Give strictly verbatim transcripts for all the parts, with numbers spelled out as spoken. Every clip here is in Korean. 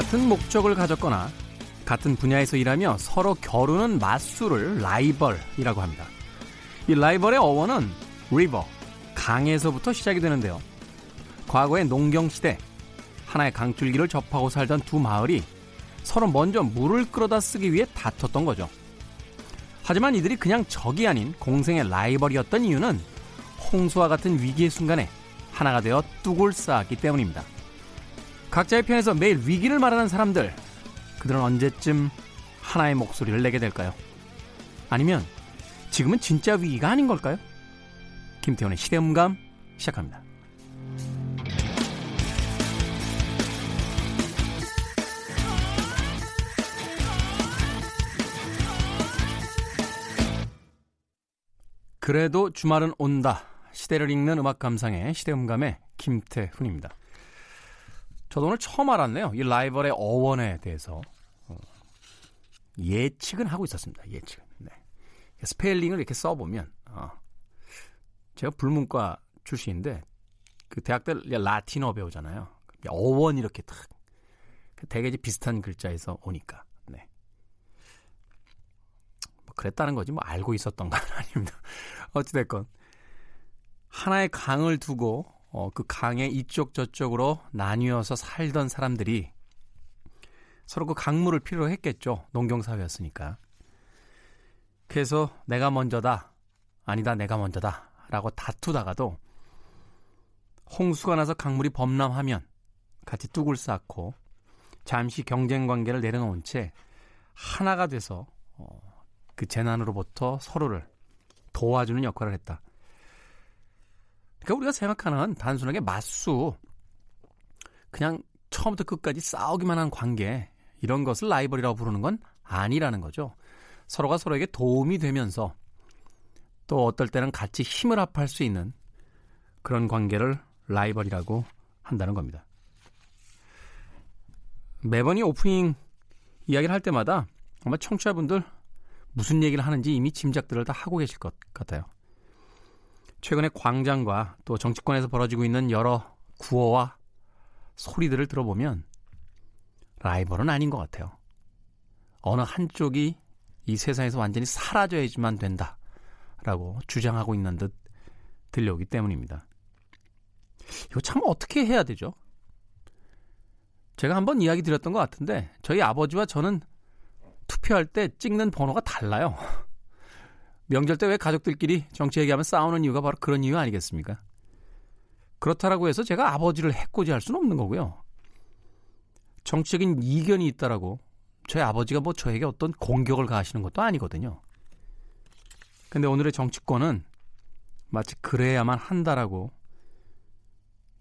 같은 목적을 가졌거나 같은 분야에서 일하며 서로 겨루는 맞수를 라이벌이라고 합니다. 이 라이벌의 어원은 리버, 강에서부터 시작이 되는데요. 과거의 농경시대, 하나의 강줄기를 접하고 살던 두 마을이 서로 먼저 물을 끌어다 쓰기 위해 다퉜던 거죠. 하지만 이들이 그냥 적이 아닌 공생의 라이벌이었던 이유는 홍수와 같은 위기의 순간에 하나가 되어 뚝을 쌓았기 때문입니다. 각자의 편에서 매일 위기를 말하는 사람들, 그들은 언제쯤 하나의 목소리를 내게 될까요? 아니면 지금은 진짜 위기가 아닌 걸까요? 김태훈의 시대음감 시작합니다. 그래도 주말은 온다. 시대를 읽는 음악 감상의 시대음감의 김태훈입니다. 저도 오늘 처음 알았네요. 이 라이벌의 어원에 대해서 예측은 하고 있었습니다. 예측. 네. 스펠링을 이렇게 써보면 어. 제가 불문과 출신인데 그 대학 때 라틴어 배우잖아요. 어원 이렇게 탁 되게 비슷한 글자에서 오니까. 네. 뭐 그랬다는 거지 뭐 알고 있었던 건 아닙니다. 어찌됐건 하나의 강을 두고 어, 그 강의 이쪽 저쪽으로 나뉘어서 살던 사람들이 서로 그 강물을 필요로 했겠죠. 농경사회였으니까. 그래서 내가 먼저다, 아니다 내가 먼저다 라고 다투다가도 홍수가 나서 강물이 범람하면 같이 뚝을 쌓고 잠시 경쟁관계를 내려놓은 채 하나가 돼서 어, 그 재난으로부터 서로를 도와주는 역할을 했다. 그러니까 우리가 생각하는 단순하게 맞수, 그냥 처음부터 끝까지 싸우기만 한 관계, 이런 것을 라이벌이라고 부르는 건 아니라는 거죠. 서로가 서로에게 도움이 되면서 또 어떨 때는 같이 힘을 합할 수 있는 그런 관계를 라이벌이라고 한다는 겁니다. 매번 이 오프닝 이야기를 할 때마다 아마 청취자분들 무슨 얘기를 하는지 이미 짐작들을 다 하고 계실 것 같아요. 최근에 광장과 또 정치권에서 벌어지고 있는 여러 구호와 소리들을 들어보면 라이벌은 아닌 것 같아요. 어느 한쪽이 이 세상에서 완전히 사라져야지만 된다라고 주장하고 있는 듯 들려오기 때문입니다. 이거 참 어떻게 해야 되죠? 제가 한번 이야기 드렸던 것 같은데 저희 아버지와 저는 투표할 때 찍는 번호가 달라요. 명절 때 왜 가족들끼리 정치 얘기하면 싸우는 이유가 바로 그런 이유 아니겠습니까? 그렇다라고 해서 제가 아버지를 해코지할 수는 없는 거고요. 정치적인 이견이 있다라고 저희 아버지가 뭐 저에게 어떤 공격을 가하시는 것도 아니거든요. 근데 오늘의 정치권은 마치 그래야만 한다라고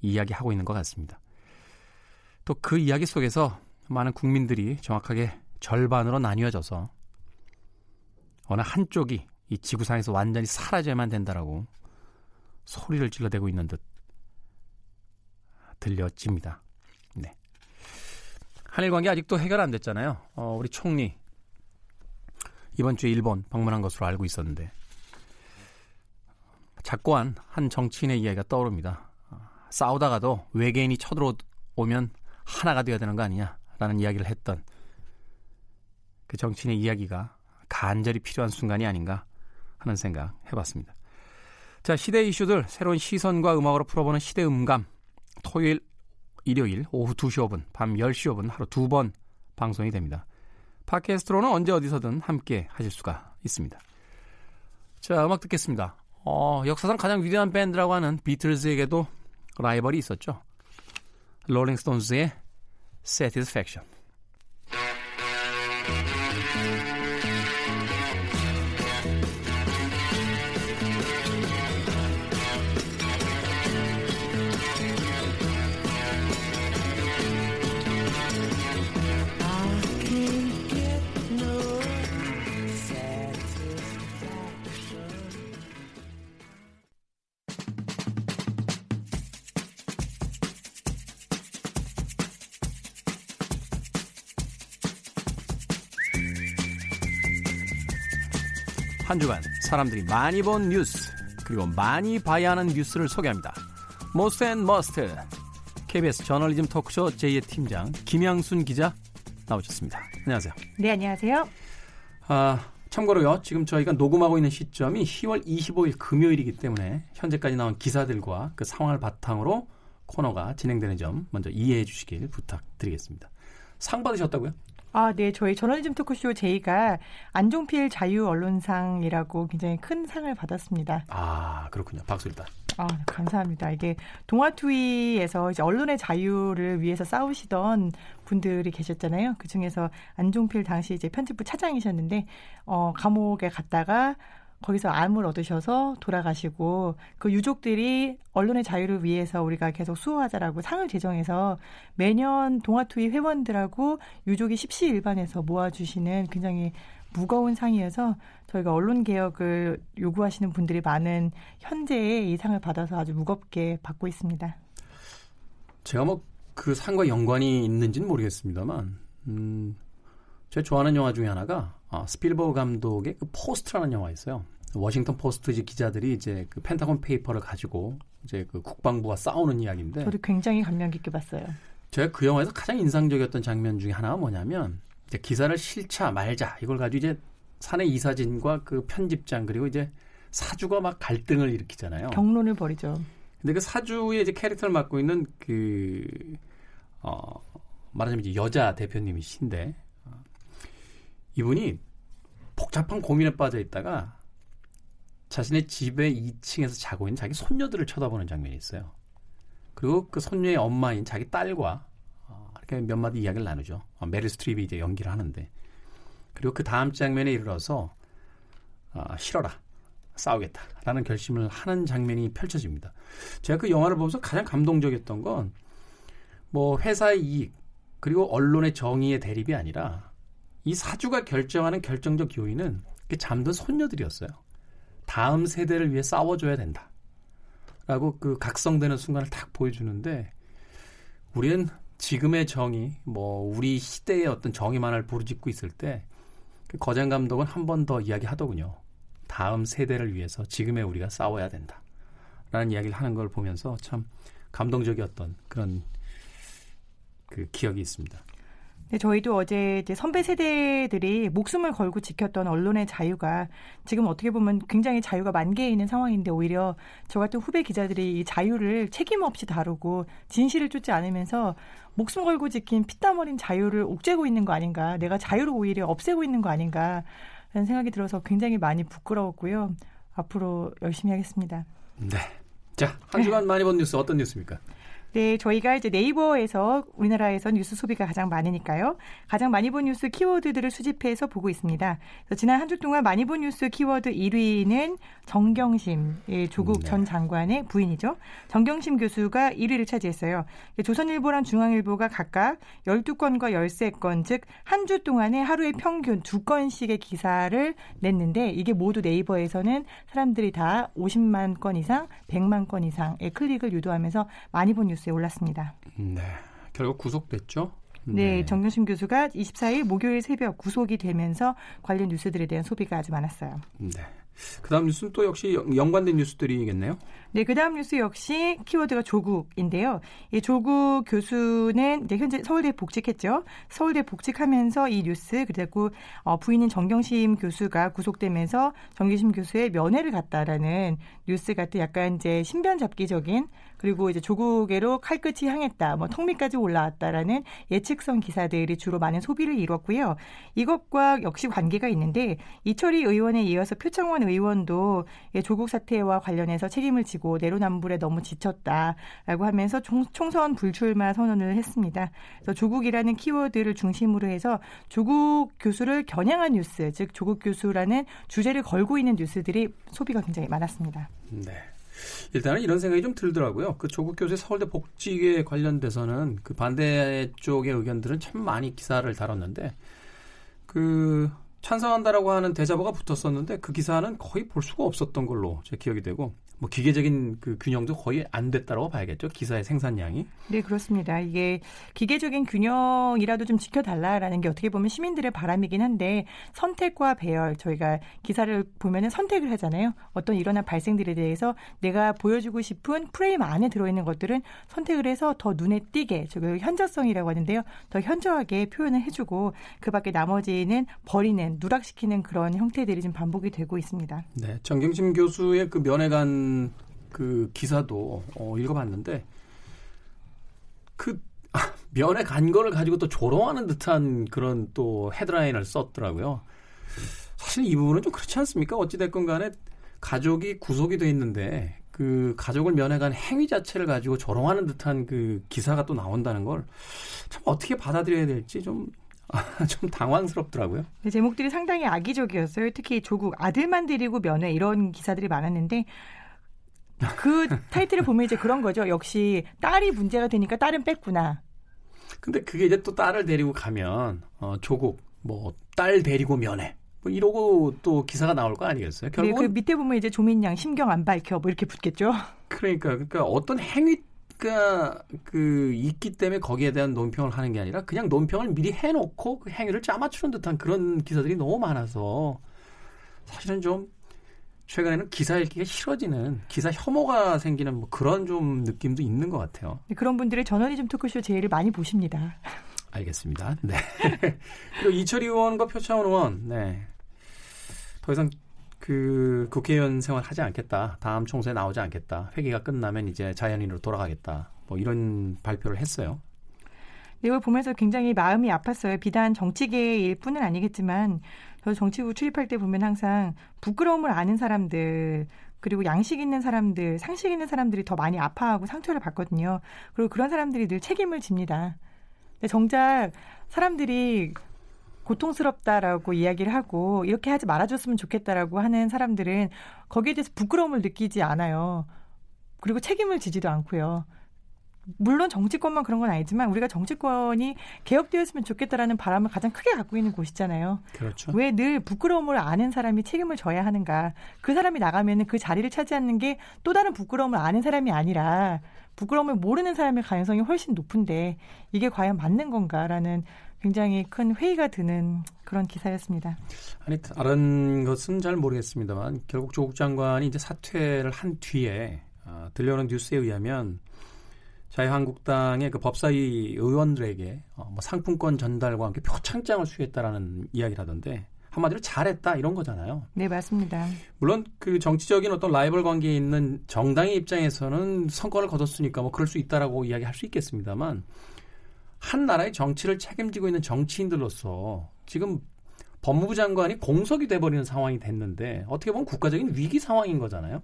이야기하고 있는 것 같습니다. 또 그 이야기 속에서 많은 국민들이 정확하게 절반으로 나뉘어져서 어느 한쪽이 이 지구상에서 완전히 사라져야만 된다라고 소리를 질러대고 있는 듯 들려집니다. 네. 한일 관계 아직도 해결 안 됐잖아요. 어, 우리 총리 이번 주에 일본 방문한 것으로 알고 있었는데 자꾸한 한 정치인의 이야기가 떠오릅니다. 싸우다가도 외계인이 쳐들어오면 하나가 되어야 되는 거 아니냐라는 이야기를 했던 그 정치인의 이야기가 간절히 필요한 순간이 아닌가 하는 생각 해봤습니다. 자, 시대 이슈들 새로운 시선과 음악으로 풀어보는 시대음감, 토요일, 일요일 오후 두 시 오 분, 밤 열 시 오 분 하루 두 번 방송이 됩니다. 팟캐스트로는 언제 어디서든 함께 하실 수가 있습니다. 자, 음악 듣겠습니다. 어, 역사상 가장 위대한 밴드라고 하는 비틀즈에게도 라이벌이 있었죠. 롤링스톤스의 Satisfaction. 한 주간 사람들이 많이 본 뉴스 그리고 많이 봐야 하는 뉴스를 소개합니다. Most and Must 케이비에스 저널리즘 토크쇼 제이의 팀장 김양순 기자 나오셨습니다. 안녕하세요. 네, 안녕하세요. 아, 참고로요, 지금 저희가 녹음하고 있는 시점이 시월 이십오일 금요일이기 때문에 현재까지 나온 기사들과 그 상황을 바탕으로 코너가 진행되는 점 먼저 이해해 주시길 부탁드리겠습니다. 상 받으셨다고요? 아, 네. 저희 저널리즘 토크쇼 제이가 안종필 자유언론상이라고 굉장히 큰 상을 받았습니다. 아, 그렇군요. 박수 일단. 아, 감사합니다. 이게 동아투이에서 이제 언론의 자유를 위해서 싸우시던 분들이 계셨잖아요. 그 중에서 안종필 당시 이제 편집부 차장이셨는데 어, 감옥에 갔다가 거기서 암을 얻으셔서 돌아가시고 그 유족들이 언론의 자유를 위해서 우리가 계속 수호하자라고 상을 제정해서 매년 동아투이 회원들하고 유족이 십시일반해서 모아주시는 굉장히 무거운 상이어서 저희가 언론개혁을 요구하시는 분들이 많은 현재에 이 상을 받아서 아주 무겁게 받고 있습니다. 제가 뭐 그 상과 연관이 있는지는 모르겠습니다만 음, 제가 좋아하는 영화 중에 하나가 아, 스필버그 감독의 그 포스트라는 영화 있어요. 워싱턴 포스트 기자들이 이제 그 펜타곤 페이퍼를 가지고 이제 그 국방부와 싸우는 이야기인데. 저도 굉장히 감명 깊게 봤어요. 제가 그 영화에서 가장 인상적이었던 장면 중에 하나가 뭐냐면 이제 기사를 실차 말자 이걸 가지고 이제 사내 이사진과 그 편집장 그리고 이제 사주가 막 갈등을 일으키잖아요. 경론을 벌이죠. 근데 그 사주의 이제 캐릭터를 맡고 있는 그 어, 말하자면 이제 여자 대표님이신데. 이분이 복잡한 고민에 빠져 있다가 자신의 집의 이 층에서 자고 있는 자기 손녀들을 쳐다보는 장면이 있어요. 그리고 그 손녀의 엄마인 자기 딸과 이렇게 몇 마디 이야기를 나누죠. 메릴 스트립이 이제 연기를 하는데. 그리고 그 다음 장면에 이르러서 아, 싫어라, 싸우겠다라는 결심을 하는 장면이 펼쳐집니다. 제가 그 영화를 보면서 가장 감동적이었던 건 뭐 회사의 이익 그리고 언론의 정의의 대립이 아니라 이 사주가 결정하는 결정적 요인은 잠든 손녀들이었어요. 다음 세대를 위해 싸워줘야 된다. 라고 그 각성되는 순간을 딱 보여주는데 우리는 지금의 정의, 뭐 우리 시대의 어떤 정의만을 부르짖고 있을 때 그 거장 감독은 한 번 더 이야기하더군요. 다음 세대를 위해서 지금의 우리가 싸워야 된다. 라는 이야기를 하는 걸 보면서 참 감동적이었던 그런 그 기억이 있습니다. 네, 저희도 어제 이제 선배 세대들이 목숨을 걸고 지켰던 언론의 자유가 지금 어떻게 보면 굉장히 자유가 만개에 있는 상황인데 오히려 저 같은 후배 기자들이 이 자유를 책임 없이 다루고 진실을 쫓지 않으면서 목숨 걸고 지킨 피땀 어린 자유를 옥죄고 있는 거 아닌가, 내가 자유를 오히려 없애고 있는 거 아닌가라는 생각이 들어서 굉장히 많이 부끄러웠고요. 앞으로 열심히 하겠습니다. 네. 자, 한 주간 많이 본 뉴스 어떤 뉴스입니까? 네, 저희가 이제 네이버에서 우리나라에서 뉴스 소비가 가장 많으니까요. 가장 많이 본 뉴스 키워드들을 수집해서 보고 있습니다. 그래서 지난 한 주 동안 많이 본 뉴스 키워드 일 위는 정경심, 예, 조국 네. 전 장관의 부인이죠. 정경심 교수가 일 위를 차지했어요. 조선일보랑 중앙일보가 각각 열두 건과 열세 건, 즉 한 주 동안에 하루에 평균 두 건씩의 기사를 냈는데 이게 모두 네이버에서는 사람들이 다 오십만 건 이상, 백만 건 이상의 클릭을 유도하면서 많이 본 뉴스 뉴스에 올랐습니다. 네, 결국 구속됐죠? 네, 네, 정경심 교수가 이십사일 목요일 새벽 구속이 되면서 관련 뉴스들에 대한 소비가 아주 많았어요. 네, 그 다음 뉴스는 또 역시 연관된 뉴스들이겠네요? 네, 그 다음 뉴스 역시 키워드가 조국인데요. 이 조국 교수는 이제 현재 서울대에 복직했죠. 서울대에 복직하면서 이 뉴스, 그리고 어, 부인인 정경심 교수가 구속되면서 정경심 교수의 면회를 갔다라는 뉴스 같은 약간 이제 신변잡기적인 그리고 이제 조국으로 칼끝이 향했다, 뭐 턱밑까지 올라왔다라는 예측성 기사들이 주로 많은 소비를 이뤘고요. 이것과 역시 관계가 있는데 이철희 의원에 이어서 표창원 의원도 조국 사태와 관련해서 책임을 지고 내로남불에 너무 지쳤다라고 하면서 총선 불출마 선언을 했습니다. 그래서 조국이라는 키워드를 중심으로 해서 조국 교수를 겨냥한 뉴스, 즉 조국 교수라는 주제를 걸고 있는 뉴스들이 소비가 굉장히 많았습니다. 네. 일단은 이런 생각이 좀 들더라고요. 그 조국 교수의 서울대 복직에 관련돼서는 그 반대 쪽의 의견들은 참 많이 기사를 다뤘는데 그 찬성한다라고 하는 대자보가 붙었었는데 그 기사는 거의 볼 수가 없었던 걸로 제 기억이 되고 뭐 기계적인 그 균형도 거의 안 됐다라고 봐야겠죠. 기사의 생산량이. 네, 그렇습니다. 이게 기계적인 균형이라도 좀 지켜달라라는 게 어떻게 보면 시민들의 바람이긴 한데 선택과 배열, 저희가 기사를 보면은 선택을 하잖아요. 어떤 일어난 발생들에 대해서 내가 보여주고 싶은 프레임 안에 들어있는 것들은 선택을 해서 더 눈에 띄게, 저걸 현저성이라고 하는데요. 더 현저하게 표현을 해주고 그 밖에 나머지는 버리는, 누락시키는 그런 형태들이 지금 반복이 되고 있습니다. 네, 정경심 교수의 그 면회관 그 기사도 어, 읽어봤는데 그 아, 면에 간 거를 가지고 또 조롱하는 듯한 그런 또 헤드라인을 썼더라고요. 사실 이 부분은 좀 그렇지 않습니까? 어찌됐건 간에 가족이 구속이 돼 있는데 그 가족을 면에 간 행위 자체를 가지고 조롱하는 듯한 그 기사가 또 나온다는 걸 참 어떻게 받아들여야 될지 좀 좀 당황스럽더라고요. 네, 제목들이 상당히 악의적이었어요. 특히 조국 아들만 데리고 면회 이런 기사들이 많았는데 그 타이틀을 보면 이제 그런 거죠. 역시 딸이 문제가 되니까 딸은 뺐구나. 근데 그게 이제 또 딸을 데리고 가면 어, 조국 뭐 딸 데리고 면회 뭐 이러고 또 기사가 나올 거 아니겠어요? 결국 네, 그 밑에 보면 이제 조민양 심경 안 밝혀 뭐 이렇게 붙겠죠. 그러니까 그러니까 어떤 행위 그러니까 그 있기 때문에 거기에 대한 논평을 하는 게 아니라 그냥 논평을 미리 해놓고 그 행위를 짜맞추는 듯한 그런 기사들이 너무 많아서 사실은 좀 최근에는 기사 읽기가 싫어지는, 기사 혐오가 생기는 뭐 그런 좀 느낌도 있는 것 같아요. 그런 분들의 저널리즘 토크쇼 제의를 많이 보십니다. 알겠습니다. 네. 그리고 이철희 의원과 표창원 의원, 네. 더 이상 그 국회의원 생활 하지 않겠다. 다음 총선에 나오지 않겠다. 회기가 끝나면 이제 자연인으로 돌아가겠다. 뭐 이런 발표를 했어요. 이걸 보면서 굉장히 마음이 아팠어요. 비단 정치계일 뿐은 아니겠지만 저도 정치부 출입할 때 보면 항상 부끄러움을 아는 사람들 그리고 양식 있는 사람들, 상식 있는 사람들이 더 많이 아파하고 상처를 받거든요. 그리고 그런 사람들이 늘 책임을 집니다. 근데 정작 사람들이 고통스럽다라고 이야기를 하고 이렇게 하지 말아줬으면 좋겠다라고 하는 사람들은 거기에 대해서 부끄러움을 느끼지 않아요. 그리고 책임을 지지도 않고요. 물론 정치권만 그런 건 아니지만 우리가 정치권이 개혁되었으면 좋겠다라는 바람을 가장 크게 갖고 있는 곳이잖아요. 그렇죠. 왜 늘 부끄러움을 아는 사람이 책임을 져야 하는가. 그 사람이 나가면 그 자리를 차지하는 게 또 다른 부끄러움을 아는 사람이 아니라 부끄러움을 모르는 사람의 가능성이 훨씬 높은데 이게 과연 맞는 건가라는 굉장히 큰 회의가 드는 그런 기사였습니다. 아니 다른 것은 잘 모르겠습니다만 결국 조국 장관이 이제 사퇴를 한 뒤에 어, 들려오는 뉴스에 의하면 자유한국당의 그 법사위 의원들에게 어, 뭐 상품권 전달과 함께 표창장을 수여했다라는 이야기를 하던데 한마디로 잘했다 이런 거잖아요. 네, 맞습니다. 물론 그 정치적인 어떤 라이벌 관계에 있는 정당의 입장에서는 성과를 거뒀으니까 뭐 그럴 수 있다라고 이야기할 수 있겠습니다만 한 나라의 정치를 책임지고 있는 정치인들로서 지금 법무부 장관이 공석이 돼버리는 상황이 됐는데 어떻게 보면 국가적인 위기 상황인 거잖아요.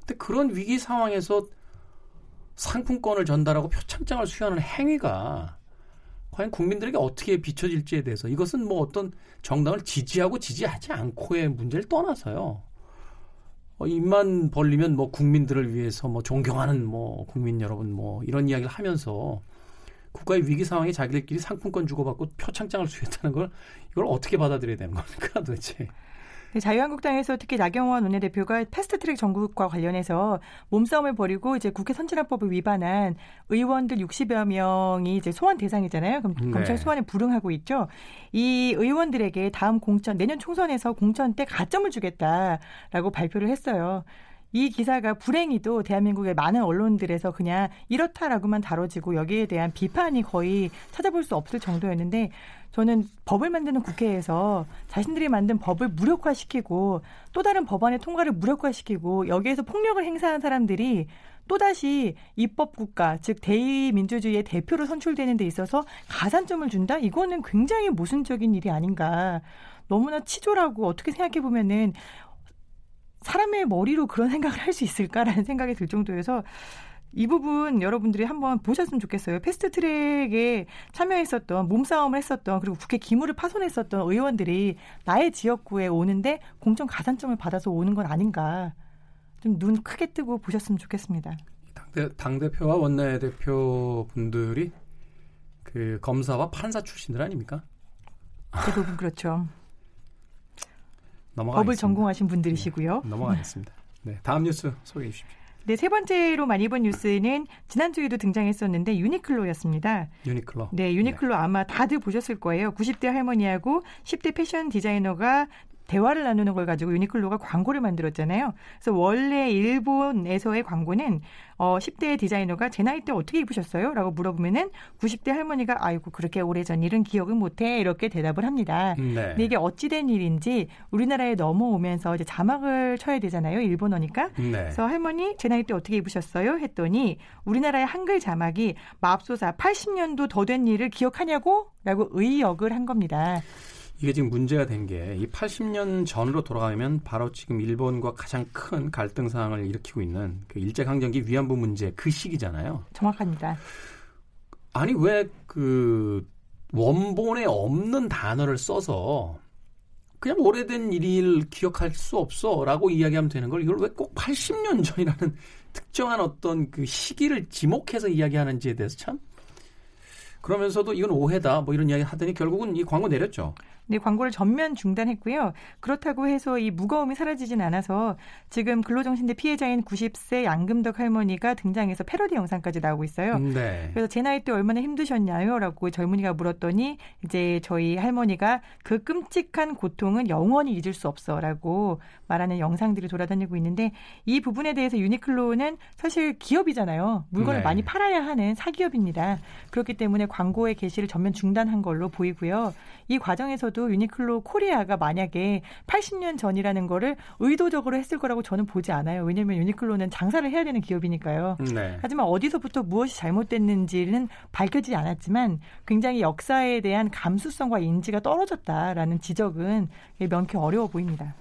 근데 그런 위기 상황에서 상품권을 전달하고 표창장을 수여하는 행위가 과연 국민들에게 어떻게 비춰질지에 대해서 이것은 뭐 어떤 정당을 지지하고 지지하지 않고의 문제를 떠나서요. 어, 입만 벌리면 뭐 국민들을 위해서 뭐 존경하는 뭐 국민 여러분 뭐 이런 이야기를 하면서 국가의 위기 상황에 자기들끼리 상품권 주고받고 표창장을 수여했다는 걸 이걸 어떻게 받아들여야 되는 겁니까 도대체. 자유한국당에서 특히 나경원 원내대표가 패스트트랙 정국과 관련해서 몸싸움을 벌이고 이제 국회 선진화법을 위반한 의원들 육십여 명이 이제 소환 대상이잖아요. 그럼 네. 검찰 소환에 불응하고 있죠. 이 의원들에게 다음 공천, 내년 총선에서 공천 때 가점을 주겠다라고 발표를 했어요. 이 기사가 불행히도 대한민국의 많은 언론들에서 그냥 이렇다라고만 다뤄지고 여기에 대한 비판이 거의 찾아볼 수 없을 정도였는데 저는 법을 만드는 국회에서 자신들이 만든 법을 무력화시키고 또 다른 법안의 통과를 무력화시키고 여기에서 폭력을 행사한 사람들이 또다시 입법국가, 즉 대의민주주의의 대표로 선출되는 데 있어서 가산점을 준다? 이거는 굉장히 모순적인 일이 아닌가. 너무나 치졸하고 어떻게 생각해보면은 사람의 머리로 그런 생각을 할 수 있을까라는 생각이 들 정도여서 이 부분 여러분들이 한번 보셨으면 좋겠어요. 패스트트랙에 참여했었던, 몸싸움을 했었던, 그리고 국회 기물을 파손했었던 의원들이 나의 지역구에 오는데 공천 가산점을 받아서 오는 건 아닌가. 좀 눈 크게 뜨고 보셨으면 좋겠습니다. 당대, 당대표와 원내대표분들이 그 검사와 판사 출신들 아닙니까? 대부분 그렇죠. 넘어가겠습니다. 법을 전공하신 분들이시고요. 네, 넘어가겠습니다. 네, 다음 뉴스 소개해 주십시오. 네, 세 번째로 많이 본 뉴스는 지난주에도 등장했었는데 유니클로였습니다. 유니클로. 네, 유니클로 네. 아마 다들 보셨을 거예요. 구십 대 할머니하고 십 대 패션 디자이너가 대화를 나누는 걸 가지고 유니클로가 광고를 만들었잖아요. 그래서 원래 일본에서의 광고는 어, 십 대 디자이너가 제 나이 때 어떻게 입으셨어요? 라고 물어보면은 구십 대 할머니가 아이고 그렇게 오래전 일은 기억은 못해 이렇게 대답을 합니다. 네. 근데 이게 어찌된 일인지 우리나라에 넘어오면서 이제 자막을 쳐야 되잖아요. 일본어니까. 네. 그래서 할머니 제 나이 때 어떻게 입으셨어요? 했더니 우리나라의 한글 자막이 맙소사 팔십 년도 더 된 일을 기억하냐고? 라고 의역을 한 겁니다. 이게 지금 문제가 된 게 이 팔십 년 전으로 돌아가면 바로 지금 일본과 가장 큰 갈등 상황을 일으키고 있는 그 일제강점기 위안부 문제 그 시기잖아요. 정확합니다. 아니 왜 그 원본에 없는 단어를 써서 그냥 오래된 일을 기억할 수 없어라고 이야기하면 되는 걸 이걸 왜 꼭 팔십 년 전이라는 특정한 어떤 그 시기를 지목해서 이야기하는지에 대해서 참. 그러면서도 이건 오해다 뭐 이런 이야기 하더니 결국은 이 광고 내렸죠. 네, 광고를 전면 중단했고요. 그렇다고 해서 이 무거움이 사라지진 않아서 지금 근로정신대 피해자인 구십 세 양금덕 할머니가 등장해서 패러디 영상까지 나오고 있어요. 네. 그래서 제 나이 때 얼마나 힘드셨냐요? 라고 젊은이가 물었더니 이제 저희 할머니가 그 끔찍한 고통은 영원히 잊을 수 없어 라고 말하는 영상들이 돌아다니고 있는데 이 부분에 대해서 유니클로는 사실 기업이잖아요. 물건을 네. 많이 팔아야 하는 사기업입니다. 그렇기 때문에 광고의 게시를 전면 중단한 걸로 보이고요. 이 과정에서 도 유니클로 코리아가 만약에 팔십 년 전이라는 거를 의도적으로 했을 거라고 저는 보지 않아요. 왜냐하면 유니클로는 장사를 해야 되는 기업이니까요. 네. 하지만 어디서부터 무엇이 잘못됐는지는 밝혀지지 않았지만 굉장히 역사에 대한 감수성과 인지가 떨어졌다라는 지적은 명쾌 어려워 보입니다.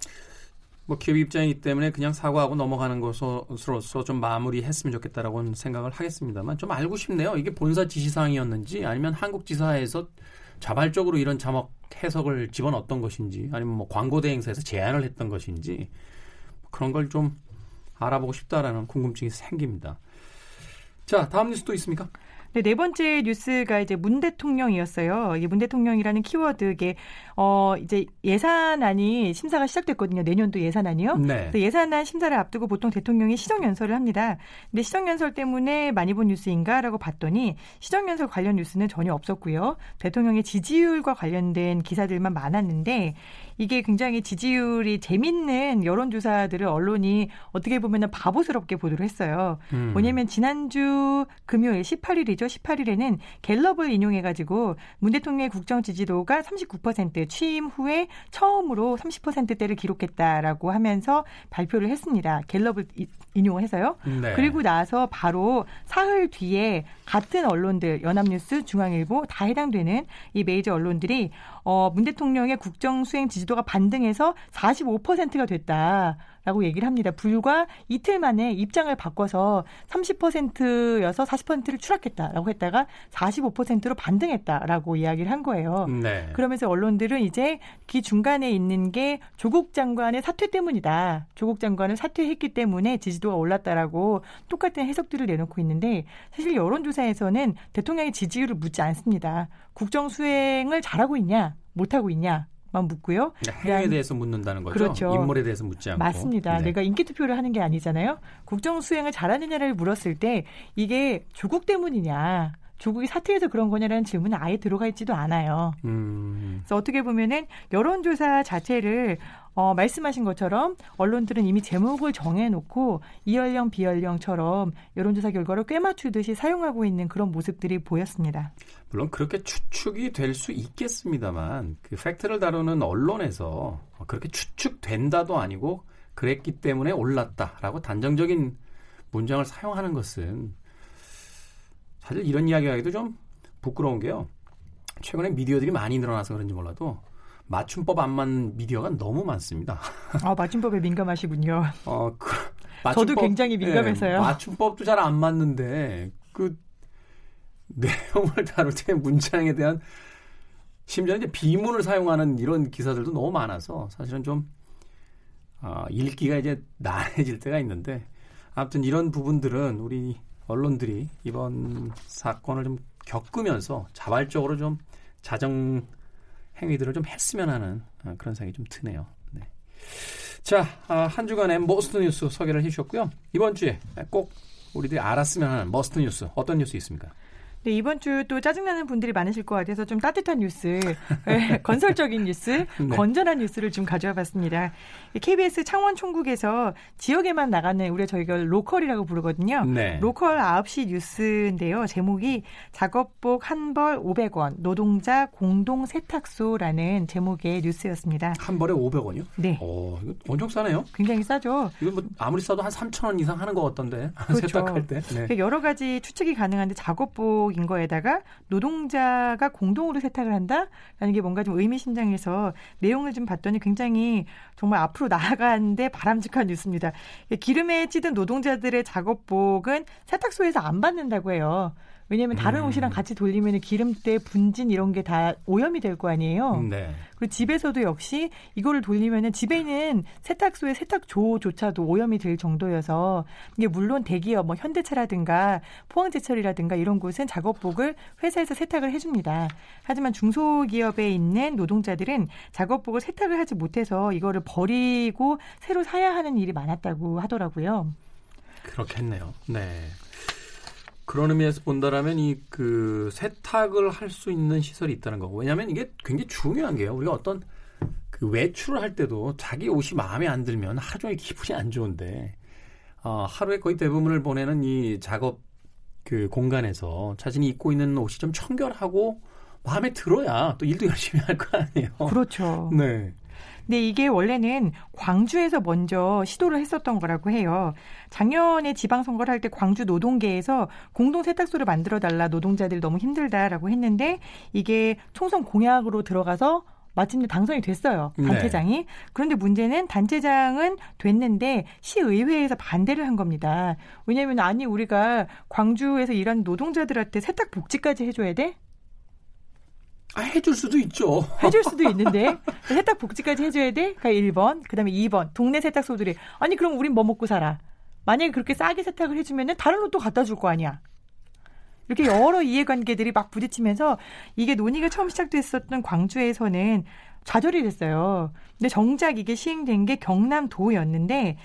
뭐 기업 입장이기 때문에 그냥 사과하고 넘어가는 것으로서 좀 마무리했으면 좋겠다라고는 생각을 하겠습니다만 좀 알고 싶네요. 이게 본사 지시사항이었는지 아니면 한국지사에서 자발적으로 이런 자막 해석을 집어넣었던 것인지 아니면 뭐 광고 대행사에서 제안을 했던 것인지 그런 걸 좀 알아보고 싶다라는 궁금증이 생깁니다. 자, 다음 뉴스 또 있습니까? 네, 네 번째 뉴스가 이제 문 대통령이었어요. 이 문 대통령이라는 키워드에 어 이제 예산안이 심사가 시작됐거든요. 내년도 예산안이요. 네. 그래서 예산안 심사를 앞두고 보통 대통령이 시정연설을 합니다. 근데 시정연설 때문에 많이 본 뉴스인가라고 봤더니 시정연설 관련 뉴스는 전혀 없었고요. 대통령의 지지율과 관련된 기사들만 많았는데 이게 굉장히 지지율이 재밌는 여론조사들을 언론이 어떻게 보면 바보스럽게 보도를 했어요. 음. 왜냐하면 지난주 금요일 십팔 일이죠. 십팔 일에는 갤럽을 인용해가지고 문 대통령의 국정지지도가 삼십구 퍼센트 취임 후에 처음으로 삼십 퍼센트대를 기록했다라고 하면서 발표를 했습니다. 갤럽을 인용을 해서요. 네. 그리고 나서 바로 사흘 뒤에 같은 언론들 연합뉴스, 중앙일보 다 해당되는 이 메이저 언론들이 어, 문 대통령의 국정수행 지지도가 반등해서 사십오 퍼센트가 됐다. 라고 얘기를 합니다. 불과 이틀 만에 입장을 바꿔서 삼십 퍼센트여서 사십 퍼센트를 추락했다라고 했다가 사십오 퍼센트로 반등했다라고 이야기를 한 거예요. 네. 그러면서 언론들은 이제 그 중간에 있는 게 조국 장관의 사퇴 때문이다. 조국 장관을 사퇴했기 때문에 지지도가 올랐다라고 똑같은 해석들을 내놓고 있는데 사실 여론조사에서는 대통령의 지지율을 묻지 않습니다. 국정 수행을 잘하고 있냐 못하고 있냐. 만 묻고요. 행위에 대해서 묻는다는 거죠. 그렇죠. 인물에 대해서 묻지 않고. 맞습니다. 네. 내가 인기투표를 하는 게 아니잖아요. 국정수행을 잘하느냐를 물었을 때 이게 조국 때문이냐. 조국이 사퇴해서 그런 거냐라는 질문은 아예 들어가 있지도 않아요. 음. 그래서 어떻게 보면은 여론조사 자체를 어, 말씀하신 것처럼 언론들은 이미 제목을 정해놓고 이연령 비연령처럼 여론조사 결과를 꿰맞추듯이 사용하고 있는 그런 모습들이 보였습니다. 물론 그렇게 추측이 될 수 있겠습니다만 그 팩트를 다루는 언론에서 그렇게 추측된다도 아니고 그랬기 때문에 올랐다라고 단정적인 문장을 사용하는 것은 사실 이런 이야기하기도 좀 부끄러운 게요. 최근에 미디어들이 많이 늘어나서 그런지 몰라도 맞춤법 안 맞는 미디어가 너무 많습니다. 아, 맞춤법에 민감하시군요. 어, 그, 맞춤법, 저도 굉장히 민감해서요. 예, 맞춤법도 잘 안 맞는데 그 내용을 다룰 때 문장에 대한 심지어 이제 비문을 사용하는 이런 기사들도 너무 많아서 사실은 좀 어, 읽기가 이제 난해질 때가 있는데 아무튼 이런 부분들은 우리 언론들이 이번 사건을 좀 겪으면서 자발적으로 좀 자정 행위들을 좀 했으면 하는 그런 생각이 좀 드네요. 네. 자, 한 주간의 머스트 뉴스 소개를 해주셨고요. 이번 주에 꼭 우리들이 알았으면 하는 머스트 뉴스, 어떤 뉴스 있습니까? 네, 이번 주 또 짜증나는 분들이 많으실 것 같아서 좀 따뜻한 뉴스, 건설적인 뉴스, 네. 건전한 뉴스를 좀 가져와 봤습니다. 케이비에스 창원 총국에서 지역에만 나가는, 우리 저희가 로컬이라고 부르거든요. 네. 로컬 아홉 시 뉴스인데요. 제목이 작업복 한 벌 오백 원, 노동자 공동 세탁소라는 제목의 뉴스였습니다. 한 벌에 오백 원이요? 네. 오, 이거 엄청 싸네요. 굉장히 싸죠. 이거 뭐 아무리 싸도 한 삼천 원 이상 하는 것 같던데. 그렇죠. 세탁할 때. 네. 여러 가지 추측이 가능한데 작업복 인 거에다가 노동자가 공동으로 세탁을 한다라는 게 뭔가 좀 의미심장해서 내용을 좀 봤더니 굉장히 정말 앞으로 나아가는데 바람직한 뉴스입니다. 기름에 찌든 노동자들의 작업복은 세탁소에서 안 받는다고 해요. 왜냐하면 다른 음. 옷이랑 같이 돌리면 기름때, 분진 이런 게 다 오염이 될 거 아니에요. 네. 그리고 집에서도 역시 이거를 돌리면 집에 있는 세탁소의 세탁조조차도 오염이 될 정도여서, 이게 물론 대기업, 뭐 현대차라든가 포항제철이라든가 이런 곳은 작업복을 회사에서 세탁을 해줍니다. 하지만 중소기업에 있는 노동자들은 작업복을 세탁을 하지 못해서 이거를 버리고 새로 사야 하는 일이 많았다고 하더라고요. 그렇겠네요. 네. 그런 의미에서 본다라면 이 그 세탁을 할 수 있는 시설이 있다는 거고, 왜냐하면 이게 굉장히 중요한 게요. 우리가 어떤 그 외출을 할 때도 자기 옷이 마음에 안 들면 하루 종일 기분이 안 좋은데, 어, 하루에 거의 대부분을 보내는 이 작업 그 공간에서 자신이 입고 있는 옷이 좀 청결하고 마음에 들어야 또 일도 열심히 할 거 아니에요. 그렇죠. 네. 근데 이게 원래는 광주에서 먼저 시도를 했었던 거라고 해요. 작년에 지방선거를 할 때 광주 노동계에서 공동세탁소를 만들어달라, 노동자들 너무 힘들다라고 했는데 이게 총선 공약으로 들어가서 마침내 당선이 됐어요. 단체장이. 네. 그런데 문제는 단체장은 됐는데 시의회에서 반대를 한 겁니다. 왜냐하면 아니 우리가 광주에서 일하는 노동자들한테 세탁복지까지 해줘야 돼? 아, 해줄 수도 있죠. 해줄 수도 있는데 세탁복지까지 해줘야 돼? 그러니까 일 번. 그다음에 이 번. 동네 세탁소들이 아니 그럼 우린 뭐 먹고 살아? 만약에 그렇게 싸게 세탁을 해주면 다른 옷도 갖다 줄 거 아니야. 이렇게 여러 이해관계들이 막 부딪히면서 이게 논의가 처음 시작됐었던 광주에서는 좌절이 됐어요. 근데 정작 이게 시행된 게 경남도였는데,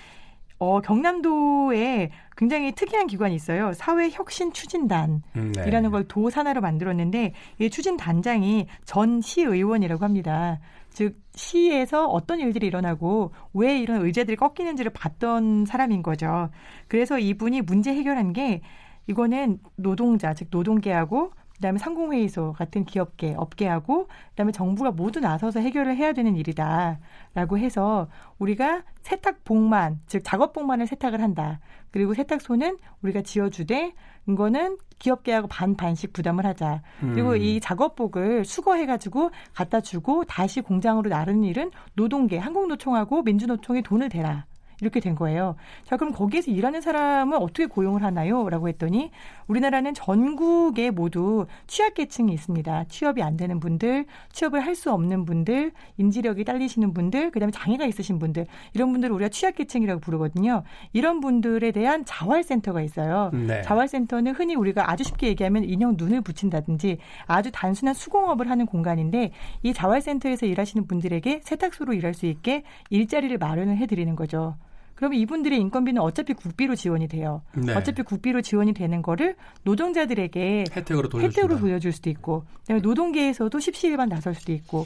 어, 경남도에 굉장히 특이한 기관이 있어요. 사회혁신추진단이라는, 네. 걸 도 산하로 만들었는데 이 추진단장이 전 시의원이라고 합니다. 즉 시에서 어떤 일들이 일어나고 왜 이런 의제들이 꺾이는지를 봤던 사람인 거죠. 그래서 이분이 문제 해결한 게, 이거는 노동자, 즉 노동계하고 그다음에 상공회의소 같은 기업계, 업계하고 그다음에 정부가 모두 나서서 해결을 해야 되는 일이다라고 해서, 우리가 세탁복만, 즉 작업복만을 세탁을 한다. 그리고 세탁소는 우리가 지어주되 이거는 기업계하고 반반씩 부담을 하자. 그리고 음. 이 작업복을 수거해가지고 갖다 주고 다시 공장으로 나르는 일은 노동계, 한국노총하고 민주노총이 돈을 대라. 이렇게 된 거예요. 자, 그럼 거기에서 일하는 사람은 어떻게 고용을 하나요? 라고 했더니, 우리나라는 전국에 모두 취약계층이 있습니다. 취업이 안 되는 분들, 취업을 할 수 없는 분들, 인지력이 딸리시는 분들, 그다음에 장애가 있으신 분들, 이런 분들을 우리가 취약계층이라고 부르거든요. 이런 분들에 대한 자활센터가 있어요. 네. 자활센터는 흔히 우리가 아주 쉽게 얘기하면 인형 눈을 붙인다든지 아주 단순한 수공업을 하는 공간인데, 이 자활센터에서 일하시는 분들에게 세탁소로 일할 수 있게 일자리를 마련을 해드리는 거죠. 그러면 이분들의 인건비는 어차피 국비로 지원이 돼요. 네. 어차피 국비로 지원이 되는 거를 노동자들에게 혜택으로, 혜택으로 돌려줄 수도 있고, 그다음에 노동계에서도 십시일반 나설 수도 있고,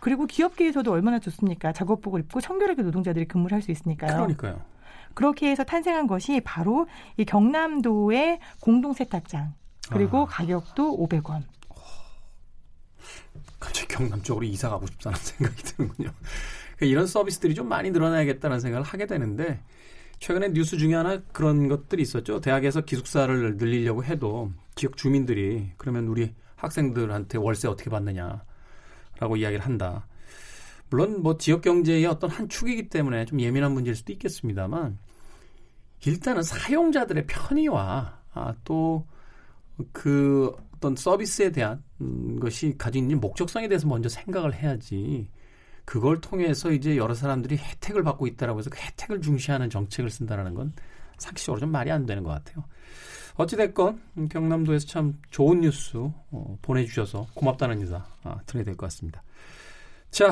그리고 기업계에서도 얼마나 좋습니까? 작업복을 입고 청결하게 노동자들이 근무를 할 수 있으니까요. 그러니까요. 그렇게 해서 탄생한 것이 바로 이 경남도의 공동세탁장, 그리고 아. 가격도 오백 원. 갑자기 경남 쪽으로 이사 가고 싶다는 생각이 드는군요. 이런 서비스들이 좀 많이 늘어나야겠다는 생각을 하게 되는데, 최근에 뉴스 중에 하나 그런 것들이 있었죠. 대학에서 기숙사를 늘리려고 해도 지역 주민들이 그러면 우리 학생들한테 월세 어떻게 받느냐라고 이야기를 한다. 물론 뭐 지역 경제의 어떤 한 축이기 때문에 좀 예민한 문제일 수도 있겠습니다만, 일단은 사용자들의 편의와 아, 또 그 어떤 서비스에 대한 것이 가진 목적성에 대해서 먼저 생각을 해야지, 그걸 통해서 이제 여러 사람들이 혜택을 받고 있다라고 해서 그 혜택을 중시하는 정책을 쓴다라는 건 상식적으로 좀 말이 안 되는 것 같아요. 어찌됐건 경남도에서 참 좋은 뉴스 보내주셔서 고맙다는 인사 드려야 될 것 같습니다. 자,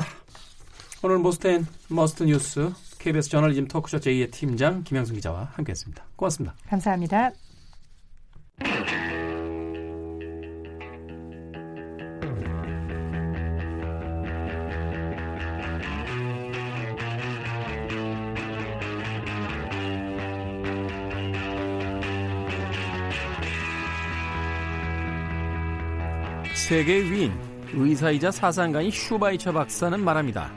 오늘 모스텐 머스트 뉴스 케이비에스 저널리즘 토크쇼 제이의 팀장 김양순 기자와 함께했습니다. 고맙습니다. 감사합니다. 세계의 위인, 의사이자 사상가인 슈바이처 박사는 말합니다.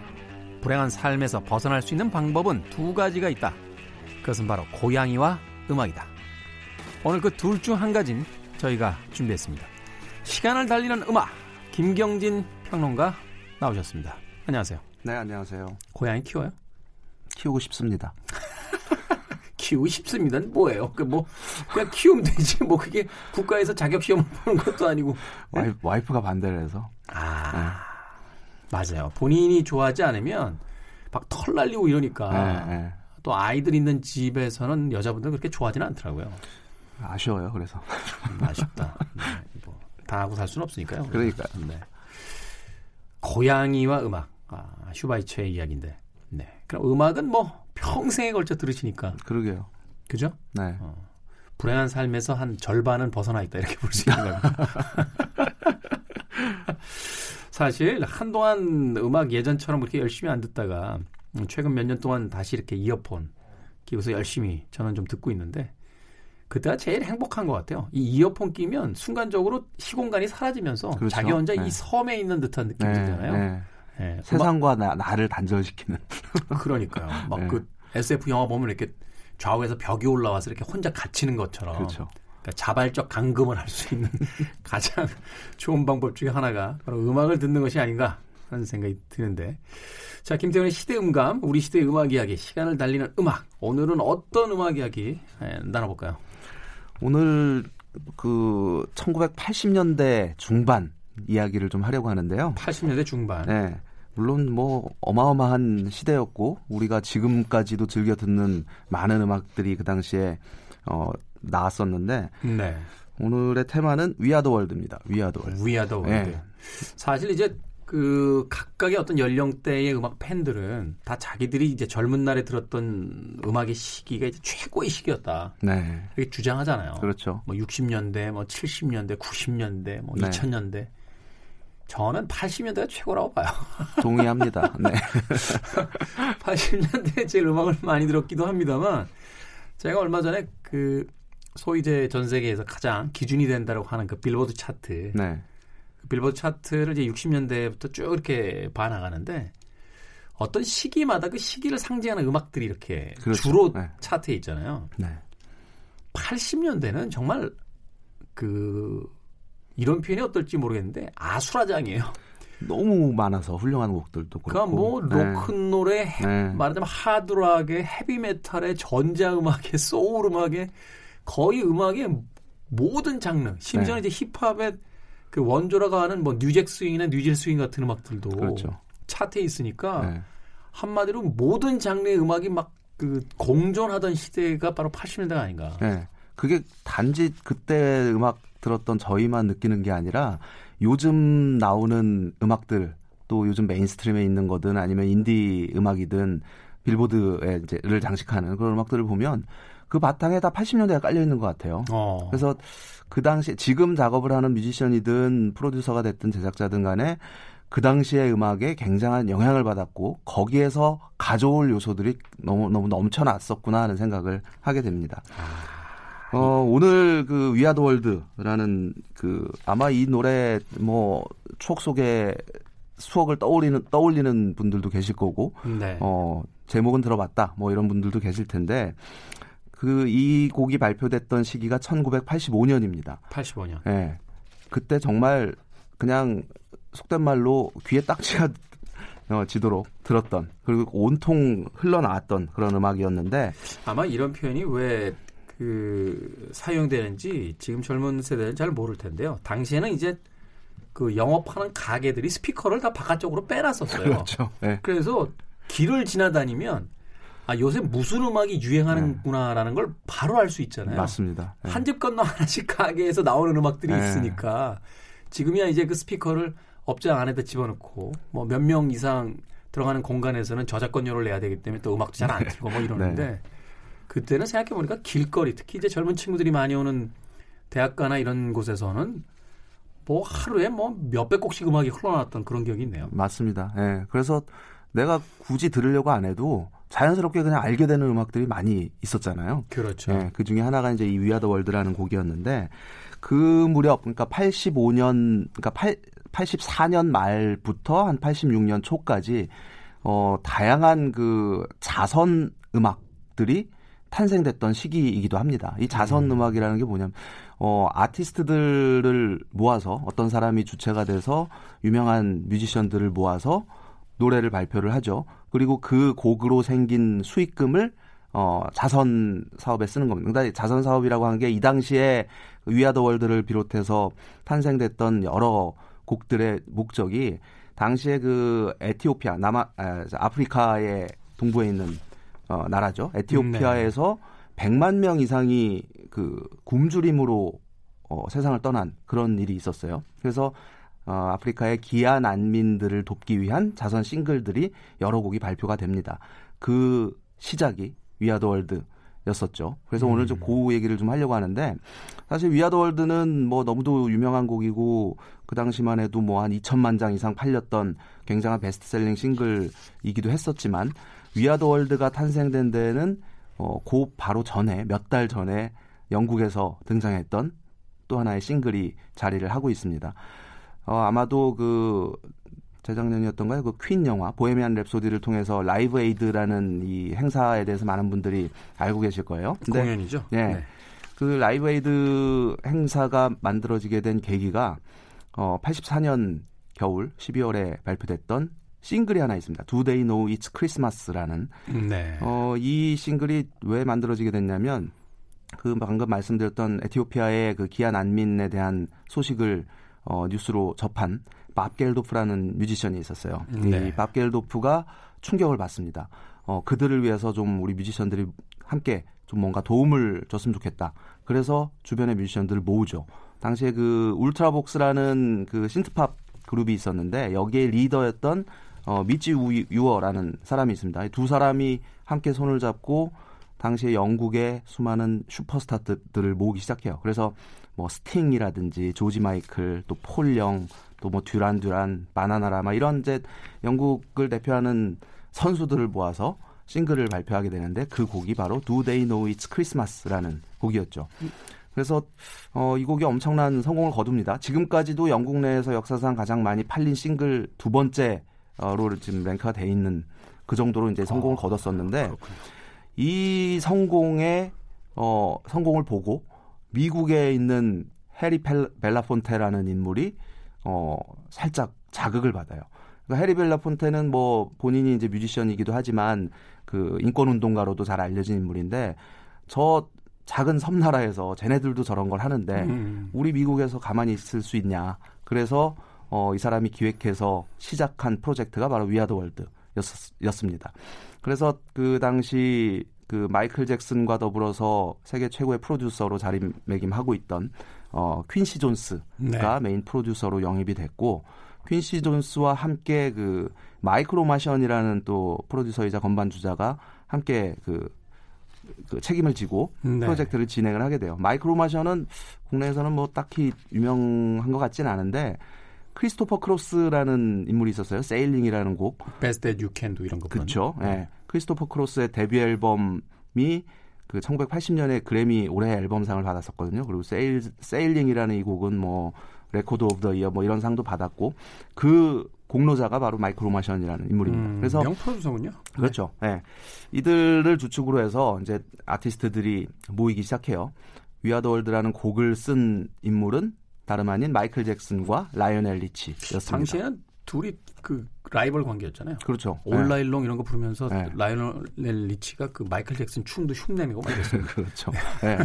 불행한 삶에서 벗어날 수 있는 방법은 두 가지가 있다. 그것은 바로 고양이와 음악이다. 오늘 그 둘 중 한 가지는 저희가 준비했습니다. 시간을 달리는 음악, 김경진 평론가 나오셨습니다. 안녕하세요. 네, 안녕하세요. 고양이 키워요? 키우고 싶습니다. 키우고 싶습니다. 뭐예요? 그 뭐 그냥 키우면 되지. 뭐 그게 국가에서 자격 시험을 보는 것도 아니고. 와이, 와이프가 반대를 해서. 아 네. 맞아요. 본인이 좋아하지 않으면 막 털 날리고 이러니까. 네, 네. 또 아이들 있는 집에서는 여자분들 그렇게 좋아하지는 않더라고요. 아쉬워요. 그래서 아쉽다. 네, 뭐 다 하고 살 수는 없으니까요. 그러니까. 네. 고양이와 음악. 아, 슈바이처의 이야기인데. 네. 그럼 음악은 뭐. 평생에 걸쳐 들으시니까. 그러게요. 그죠? 네. 어, 불행한 삶에서 한 절반은 벗어나 있다 이렇게 볼 수 있는 겁니다. 사실 한동안 음악 예전처럼 그렇게 열심히 안 듣다가 최근 몇 년 동안 다시 이렇게 이어폰 끼고서 열심히 저는 좀 듣고 있는데 그때가 제일 행복한 것 같아요. 이 이어폰 끼면 순간적으로 시공간이 사라지면서 그렇죠? 자기 혼자 네. 이 섬에 있는 듯한 느낌이 네, 들잖아요. 네. 네, 세상과 나, 나를 단절시키는. 그러니까요. 막 그 네. 에스에프 영화 보면 이렇게 좌우에서 벽이 올라와서 이렇게 혼자 갇히는 것처럼. 그렇죠. 그러니까 자발적 감금을 할 수 있는 가장 좋은 방법 중에 하나가 바로 음악을 듣는 것이 아닌가 하는 생각이 드는데. 자, 김태훈의 시대음감, 우리 시대의 음악 이야기, 시간을 달리는 음악. 오늘은 어떤 음악 이야기 네, 나눠볼까요? 오늘 그 천구백팔십 년대 중반. 이야기를 좀 하려고 하는데요. 팔십 년대 중반. 네. 물론 뭐 어마어마한 시대였고 우리가 지금까지도 즐겨 듣는 많은 음악들이 그 당시에 어, 나왔었는데 네. 오늘의 테마는 We Are the World입니다. We Are the World. We Are the World. 네. 사실 이제 그 각각의 어떤 연령대의 음악 팬들은 다 자기들이 이제 젊은 날에 들었던 음악의 시기가 이제 최고의 시기였다. 네. 이렇게 주장하잖아요. 그렇죠. 뭐 육십 년대, 뭐 칠십 년대, 구십 년대, 뭐 네. 이천 년대. 저는 팔십 년대가 최고라고 봐요. 동의합니다. 네. 팔십 년대에 제일 음악을 많이 들었기도 합니다만 제가 얼마 전에 그 소위 이제 전 세계에서 가장 기준이 된다라고 하는 그 빌보드 차트. 네. 그 빌보드 차트를 이제 육십 년대부터 쭉 이렇게 봐나가는데 어떤 시기마다 그 시기를 상징하는 음악들이 이렇게 그렇죠. 주로 네. 차트에 있잖아요. 네. 팔십 년대는 정말 그 이런 표현이 어떨지 모르겠는데 아수라장이에요. 너무 많아서 훌륭한 곡들도 그렇고. 그러니까 뭐 로큰롤에 네. 네. 말하자면 하드락에 헤비메탈에 전자음악에 소울음악에 거의 음악의 모든 장르 심지어는 네. 이제 힙합의 그 원조라고 하는 뭐 뉴잭스윙이나 뉴질스윙 같은 음악들도 그렇죠. 차트에 있으니까 네. 한마디로 모든 장르의 음악이 막 그 공존하던 시대가 바로 팔십 년대가 아닌가. 네. 그게 단지 그때 음악 들었던 저희만 느끼는 게 아니라 요즘 나오는 음악들 또 요즘 메인스트림에 있는 거든 아니면 인디 음악이든 빌보드에 이제를 장식하는 그런 음악들을 보면 그 바탕에 다 팔십 년대가 깔려 있는 것 같아요. 어. 그래서 그 당시 지금 작업을 하는 뮤지션이든 프로듀서가 됐든 제작자든 간에 그 당시의 음악에 굉장한 영향을 받았고 거기에서 가져올 요소들이 너무 너무 넘쳐났었구나 하는 생각을 하게 됩니다. 아. 어, 오늘 그 We Are the World라는 그 아마 이 노래 뭐 추억 속에 추억을 떠올리는 떠올리는 분들도 계실 거고 네. 어, 제목은 들어봤다 뭐 이런 분들도 계실 텐데 그 이 곡이 발표됐던 시기가 천구백팔십오 년입니다. 팔십오 년. 예. 네. 그때 정말 그냥 속된 말로 귀에 딱지가 어, 지도록 들었던 그리고 온통 흘러나왔던 그런 음악이었는데 아마 이런 표현이 왜 그 사용되는지 지금 젊은 세대는 잘 모를 텐데요. 당시에는 이제 그 영업하는 가게들이 스피커를 다 바깥쪽으로 빼놨었어요. 그렇죠. 네. 그래서 길을 지나다니면 아 요새 무슨 음악이 유행하는구나라는 네. 걸 바로 알 수 있잖아요. 맞습니다. 네. 한 집 건너 하나씩 가게에서 나오는 음악들이 네. 있으니까 지금이야 이제 그 스피커를 업장 안에다 집어넣고 뭐 몇 명 이상 들어가는 공간에서는 저작권료를 내야 되기 때문에 또 음악도 잘 안 틀고 뭐 이러는데 네. 그때는 생각해보니까 길거리 특히 이제 젊은 친구들이 많이 오는 대학가나 이런 곳에서는 뭐 하루에 뭐 몇백 곡씩 음악이 흘러나왔던 그런 기억이 있네요. 맞습니다. 예. 그래서 내가 굳이 들으려고 안 해도 자연스럽게 그냥 알게 되는 음악들이 많이 있었잖아요. 그렇죠. 예. 그 중에 하나가 이제 이 We Are the World라는 곡이었는데 그 무렵 그러니까 팔십오 년 그러니까 팔십사 년 말부터 한 팔십육 년 초까지 어 다양한 그 자선 음악들이 탄생됐던 시기이기도 합니다. 이 자선 음악이라는 게 뭐냐면 어, 아티스트들을 모아서 어떤 사람이 주체가 돼서 유명한 뮤지션들을 모아서 노래를 발표를 하죠. 그리고 그 곡으로 생긴 수익금을 어, 자선 사업에 쓰는 겁니다. 그러니까 자선 사업이라고 하는 게 이 당시에 We Are the World를 비롯해서 탄생됐던 여러 곡들의 목적이 당시에 그 에티오피아, 남아 아, 아프리카의 동부에 있는 어, 나라죠. 에티오피아에서 네. 백만 명 이상이 그 굶주림으로 어, 세상을 떠난 그런 일이 있었어요. 그래서 어, 아프리카의 기아 난민들을 돕기 위한 자선 싱글들이 여러 곡이 발표가 됩니다. 그 시작이 We Are the World였었죠. 그래서 음. 오늘 좀 그 얘기를 좀 하려고 하는데 사실 We Are the World는 뭐 너무도 유명한 곡이고 그 당시만 해도 뭐 한 이천만 장 이상 팔렸던 굉장한 베스트셀링 싱글이기도 했었지만 We Are the World가 탄생된 데는 어, 그 바로 전에 몇 달 전에 영국에서 등장했던 또 하나의 싱글이 자리를 하고 있습니다. 어, 아마도 그 재작년이었던가요? 그 퀸 영화 보헤미안 랩소디를 통해서 라이브 에이드라는 이 행사에 대해서 많은 분들이 알고 계실 거예요. 근데, 공연이죠. 네, 네. 그 라이브 에이드 행사가 만들어지게 된 계기가 어, 팔십사 년 겨울 십이월에 발표됐던 싱글이 하나 있습니다. Do They Know It's Christmas라는 네. 어, 이 싱글이 왜 만들어지게 됐냐면 그 방금 말씀드렸던 에티오피아의 그 기아 난민에 대한 소식을 어, 뉴스로 접한 밥 겔도프라는 뮤지션이 있었어요. 네. 이 밥 겔도프가 충격을 받습니다. 어, 그들을 위해서 좀 우리 뮤지션들이 함께 좀 뭔가 도움을 줬으면 좋겠다. 그래서 주변의 뮤지션들을 모으죠. 당시에 그 울트라복스라는 그 신트팝 그룹이 있었는데 여기에 리더였던 어, 미치 유어라는 사람이 있습니다. 두 사람이 함께 손을 잡고 당시에 영국의 수많은 슈퍼스타들을 모으기 시작해요. 그래서 뭐 스팅이라든지 조지 마이클, 또 폴 영, 또 뭐 듀란 듀란, 바나나라마 이런 이제 영국을 대표하는 선수들을 모아서 싱글을 발표하게 되는데 그 곡이 바로 Do They Know It's Christmas라는 곡이었죠. 그래서 어, 이 곡이 엄청난 성공을 거둡니다. 지금까지도 영국 내에서 역사상 가장 많이 팔린 싱글 두 번째 로 지금 랭크가 돼 있는 그 정도로 이제 성공을 어, 거뒀었는데 그렇군요. 이 성공의 어, 성공을 보고 미국에 있는 해리 펠, 벨라폰테라는 인물이 어, 살짝 자극을 받아요. 그러니까 해리 벨라폰테는 뭐 본인이 이제 뮤지션이기도 하지만 그 인권 운동가로도 잘 알려진 인물인데 저 작은 섬나라에서 쟤네들도 저런 걸 하는데 음. 우리 미국에서 가만히 있을 수 있냐? 그래서 어, 이 사람이 기획해서 시작한 프로젝트가 바로 We Are the World였습니다. 그래서 그 당시 그 마이클 잭슨과 더불어서 세계 최고의 프로듀서로 자리매김하고 있던 어, 퀸시 존스가 네. 메인 프로듀서로 영입이 됐고 퀸시 존스와 함께 그 마이클 오마션이라는 또 프로듀서이자 건반주자가 함께 그, 그 책임을 지고 네. 프로젝트를 진행을 하게 돼요. 마이클 오마션은 국내에서는 뭐 딱히 유명한 것 같진 않은데 크리스토퍼 크로스라는 인물이 있었어요. 세일링이라는 곡. Best That You Can Do 이런 것. 그렇죠. 예. 네. 크리스토퍼 크로스의 데뷔 앨범이 그 천구백팔십 년에 그래미 올해 앨범상을 받았었거든요. 그리고 세일 세일링이라는 이 곡은 뭐 레코드 오브 더 이어 뭐 이런 상도 받았고 그 공로자가 바로 마이클 오마션이라는 인물입니다. 음, 그래서 명 프로듀서군요. 그렇죠. 예. 네. 네. 이들을 주축으로 해서 이제 아티스트들이 모이기 시작해요. We Are the World라는 곡을 쓴 인물은 다름 아닌 마이클 잭슨과 라이오넬 리치였습니다. 당시에는 둘이 그 라이벌 관계였잖아요. 그렇죠. 올라일롱 네. 이런 거 부르면서 네. 라이오넬 리치가 그 마이클 잭슨 춤도 흉내내고 말했습니다. 그렇죠. 네.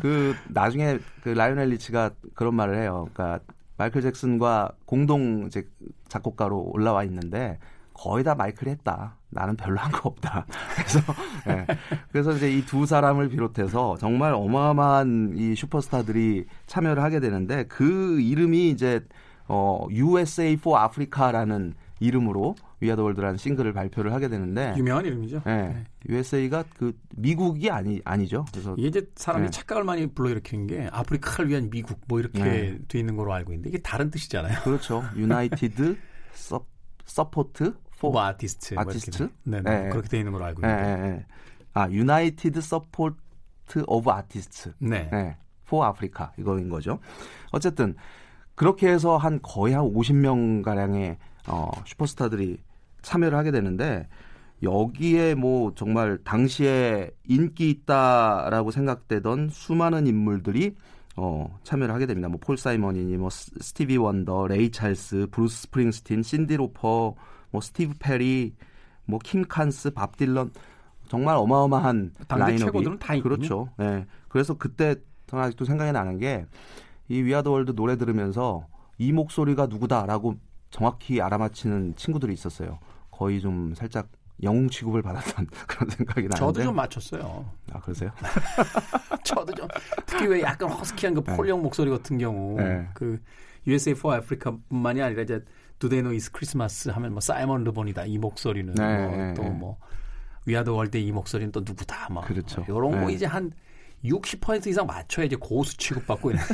그 나중에 그 라이오넬 리치가 그런 말을 해요. 그러니까 마이클 잭슨과 공동 이제 작곡가로 올라와 있는데 거의 다 마이클이 했다. 나는 별로 한 거 없다. 그래서 네. 그래서 이제 이 두 사람을 비롯해서 정말 어마어마한 이 슈퍼스타들이 참여를 하게 되는데 그 이름이 이제 어, 유에스에이 포 아프리카라는 이름으로 위아더월드라는 싱글을 발표를 하게 되는데 유명한 이름이죠. 예, 네. 유에스에이가 그 미국이 아니 아니죠. 그래서 이게 이제 사람이 네. 착각을 많이 불러일으킨 게 아프리카를 위한 미국 뭐 이렇게 네. 돼 있는 거로 알고 있는데 이게 다른 뜻이잖아요. 그렇죠. 유나이티드 서 서포트 포 아티스트 아티스트 네, 네. 네 그렇게 돼 있는 걸로 알고 있는데 네. 네. 아 유나이티드 서포트 오브 아티스트 네. 네. 포 아프리카 이거인 거죠. 어쨌든 그렇게 해서 한 거의 한 오십 명 가량의 어, 슈퍼스타들이 참여를 하게 되는데 여기에 뭐 정말 당시에 인기 있다라고 생각되던 수많은 인물들이 어, 참여를 하게 됩니다. 뭐 폴 사이먼이니 뭐 스티비 원더, 레이 찰스, 브루스 스프링스틴, 신디 로퍼, 뭐 스티브 페리, 뭐 킴 칸스, 밥 딜런 정말 어마어마한 라인업이 최고들은 다 있군요. 그렇죠. 네. 그래서 그때 저는 아직도 생각이 나는 게 이 위아더월드 노래 들으면서 이 목소리가 누구다라고 정확히 알아맞히는 친구들이 있었어요. 거의 좀 살짝 영웅 취급을 받았던 그런 생각이 나는데. 저도 좀 맞췄어요. 아 그러세요? 저도 좀 특히 왜 약간 허스키한 그 폴 영 네. 목소리 같은 경우 네. 그 유에스에이 for Africa뿐만이 아니라 이제 Do They Know It's Christmas 하면 뭐 사이먼 르본이다 이 목소리는 네. 또 뭐 위아더월드 이 목소리는 또 누구다 막 그렇죠. 이런 거 네. 이제 한 육십 퍼센트 이상 맞춰야 이제 고수 취급받고 있는데.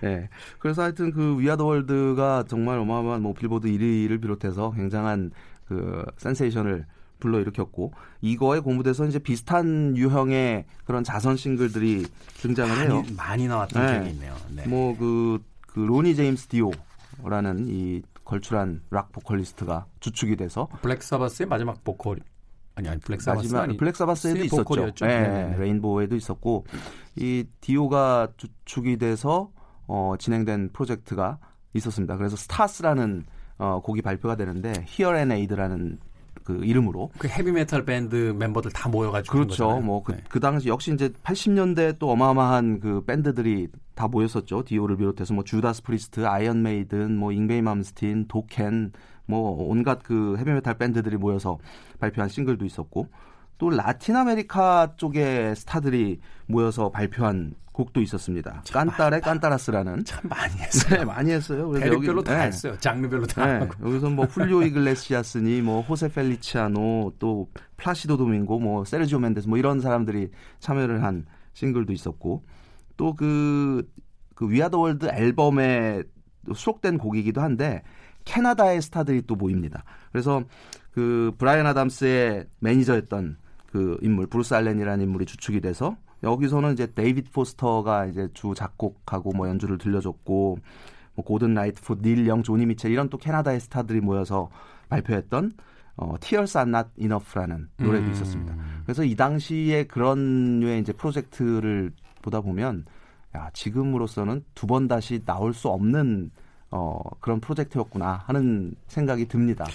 네. 그래서 하여튼 그 위아더월드가 정말 어마어마한 뭐 빌보드 일 위를 비롯해서 굉장한 그 센세이션을 불러일으켰고 이거에 공부돼서 이제 비슷한 유형의 그런 자선 싱글들이 등장을 해요. 많이, 많이 나왔던 적이 네. 있네요. 네. 뭐 그 그 로니 제임스 디오라는 이 걸출한 락 보컬리스트가 주축이 돼서 블랙 사바스의 마지막 보컬 아니, 아니 블랙 사바스 아니 블랙 사바스에도 있었죠. 네, 레인보우에도 있었고 이 디오가 주축이 돼서 어, 진행된 프로젝트가 있었습니다. 그래서 스타스라는 어, 곡이 발표가 되는데 히어 앤 에이드라는 그 이름으로 그 헤비메탈 밴드 멤버들 다 모여가지고 그렇죠. 뭐 그 그 당시 역시 이제 팔십 년대 또 어마어마한 그 밴드들이 다 모였었죠. 디오를 비롯해서 뭐 주다스 프리스트, 아이언 메이든, 뭐 잉베이 맘스틴, 도켄 뭐 온갖 그 헤비메탈 밴드들이 모여서 발표한 싱글도 있었고 또 라틴 아메리카 쪽의 스타들이 모여서 발표한 곡도 있었습니다. 깐따레 깐따라스라는 참 많이 했어요. 네, 많이 했어요. 그래서 대륙별로 여기, 다 네. 했어요. 장르별로 다 네. 하고. 여기서 뭐 훌리오 이글레시아스니 뭐 호세 펠리시아노 또 플라시도 도밍고 뭐 세르지오 멘데스 뭐 이런 사람들이 참여를 한 싱글도 있었고 또 그 그 위아더월드 앨범에 수록된 곡이기도 한데 캐나다의 스타들이 또 모입니다. 그래서 그 브라이언 아담스의 매니저였던 그 인물 브루스 알렌이라는 인물이 주축이 돼서 여기서는 이제 데이비드 포스터가 이제 주 작곡하고 뭐 연주를 들려줬고 뭐 고든 라이트풋, 닐 영, 조니 미첼 이런 또 캐나다의 스타들이 모여서 발표했던 어, Tears Are Not Enough라는 노래도 음. 있었습니다. 그래서 이 당시에 그런 류의 이제 프로젝트를 보다 보면 야, 지금으로서는 두 번 다시 나올 수 없는 어, 그런 프로젝트였구나 하는 생각이 듭니다.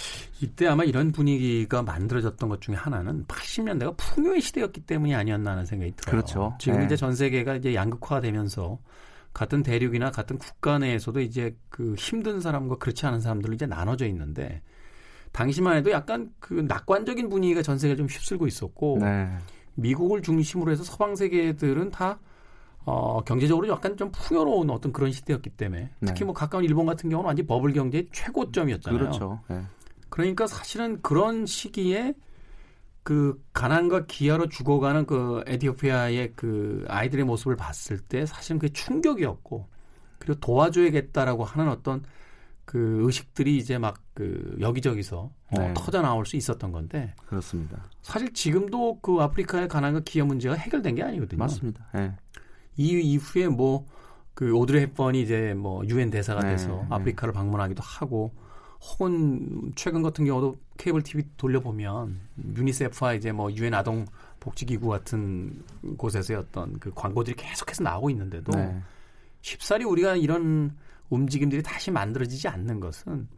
이때 아마 이런 분위기가 만들어졌던 것 중에 하나는 팔십 년대가 풍요의 시대였기 때문이 아니었나 하는 생각이 들어요. 그렇죠. 지금 네. 이제 전 세계가 이제 양극화가 되면서 같은 대륙이나 같은 국가 내에서도 이제 그 힘든 사람과 그렇지 않은 사람들로 이제 나눠져 있는데 당시만 해도 약간 그 낙관적인 분위기가 전 세계를 좀 휩쓸고 있었고 네. 미국을 중심으로 해서 서방 세계들은 다 어, 경제적으로 약간 좀 풍요로운 어떤 그런 시대였기 때문에 특히 네. 뭐 가까운 일본 같은 경우는 완전 버블 경제의 최고점이었잖아요. 그렇죠. 네. 그러니까 사실은 그런 시기에 그 가난과 기아로 죽어가는 그 에티오피아의 그 아이들의 모습을 봤을 때 사실은 그게 충격이었고 그리고 도와줘야겠다라고 하는 어떤 그 의식들이 이제 막 그 여기저기서 네. 어, 터져 나올 수 있었던 건데 그렇습니다. 사실 지금도 그 아프리카의 가난과 기아 문제가 해결된 게 아니거든요. 맞습니다. 네. 이 이후에 뭐 그 오드레 헵번이 이제 뭐 유엔 대사가 네, 돼서 아프리카를 네. 방문하기도 하고 혹은 최근 같은 경우도 케이블 티비 돌려보면 유니세프와 이제 뭐 유엔 아동 복지 기구 같은 곳에서의 어떤 그 광고들이 계속해서 나오고 있는데도 네. 쉽사리 우리가 이런 움직임들이 다시 만들어지지 않는 것은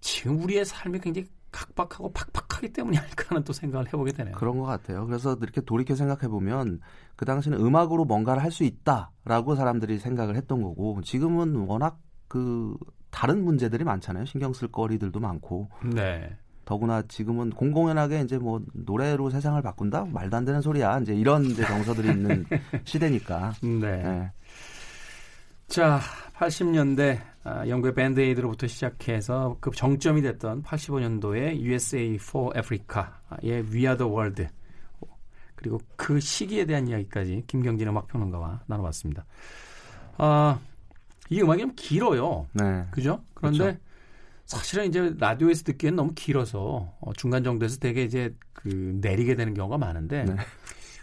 지금 우리의 삶이 굉장히 각박하고 팍팍하기 때문이 아닐까 하는 또 생각을 해보게 되네요. 그런 것 같아요. 그래서 이렇게 돌이켜 생각해보면 그 당시는 음악으로 뭔가를 할 수 있다라고 사람들이 생각을 했던 거고 지금은 워낙 그 다른 문제들이 많잖아요. 신경 쓸 거리들도 많고 네. 더구나 지금은 공공연하게 이제 뭐 노래로 세상을 바꾼다? 말도 안 되는 소리야. 이제 이런 이제 정서들이 있는 시대니까. 네. 네. 자, 팔십 년대 영국의 밴드에이드로부터 시작해서 그 정점이 됐던 팔십오 년도의 유에스에이 for Africa의 We Are the World, 그리고 그 시기에 대한 이야기까지 김경진 음악평론가와 나눠봤습니다. 아, 이 음악이 좀 길어요. 네. 그죠? 그런데 그렇죠. 사실은 이제 라디오에서 듣기엔 너무 길어서 중간 정도에서 되게 이제 그 내리게 되는 경우가 많은데 네.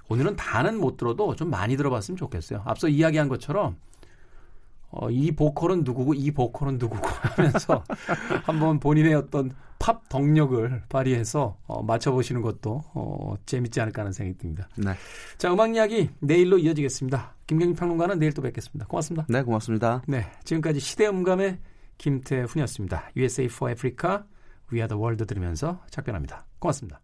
오늘은 다는 못 들어도 좀 많이 들어봤으면 좋겠어요. 앞서 이야기한 것처럼 어, 이 보컬은 누구고 이 보컬은 누구고 하면서 한번 본인의 어떤 팝 덕력을 발휘해서 어, 맞춰보시는 것도 어, 재밌지 않을까 하는 생각이 듭니다. 네. 자, 음악 이야기 내일로 이어지겠습니다. 김경진 평론가는 내일 또 뵙겠습니다. 고맙습니다. 네, 고맙습니다. 네, 지금까지 시대음감의 김태훈이었습니다. 유에스에이 for Africa, We Are the World 들으면서 작별합니다. 고맙습니다.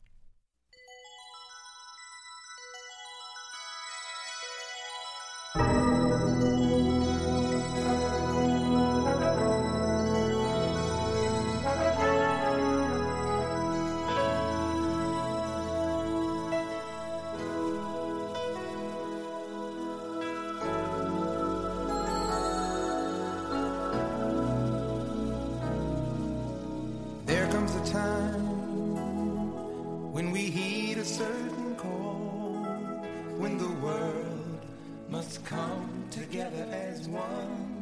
Come together as one.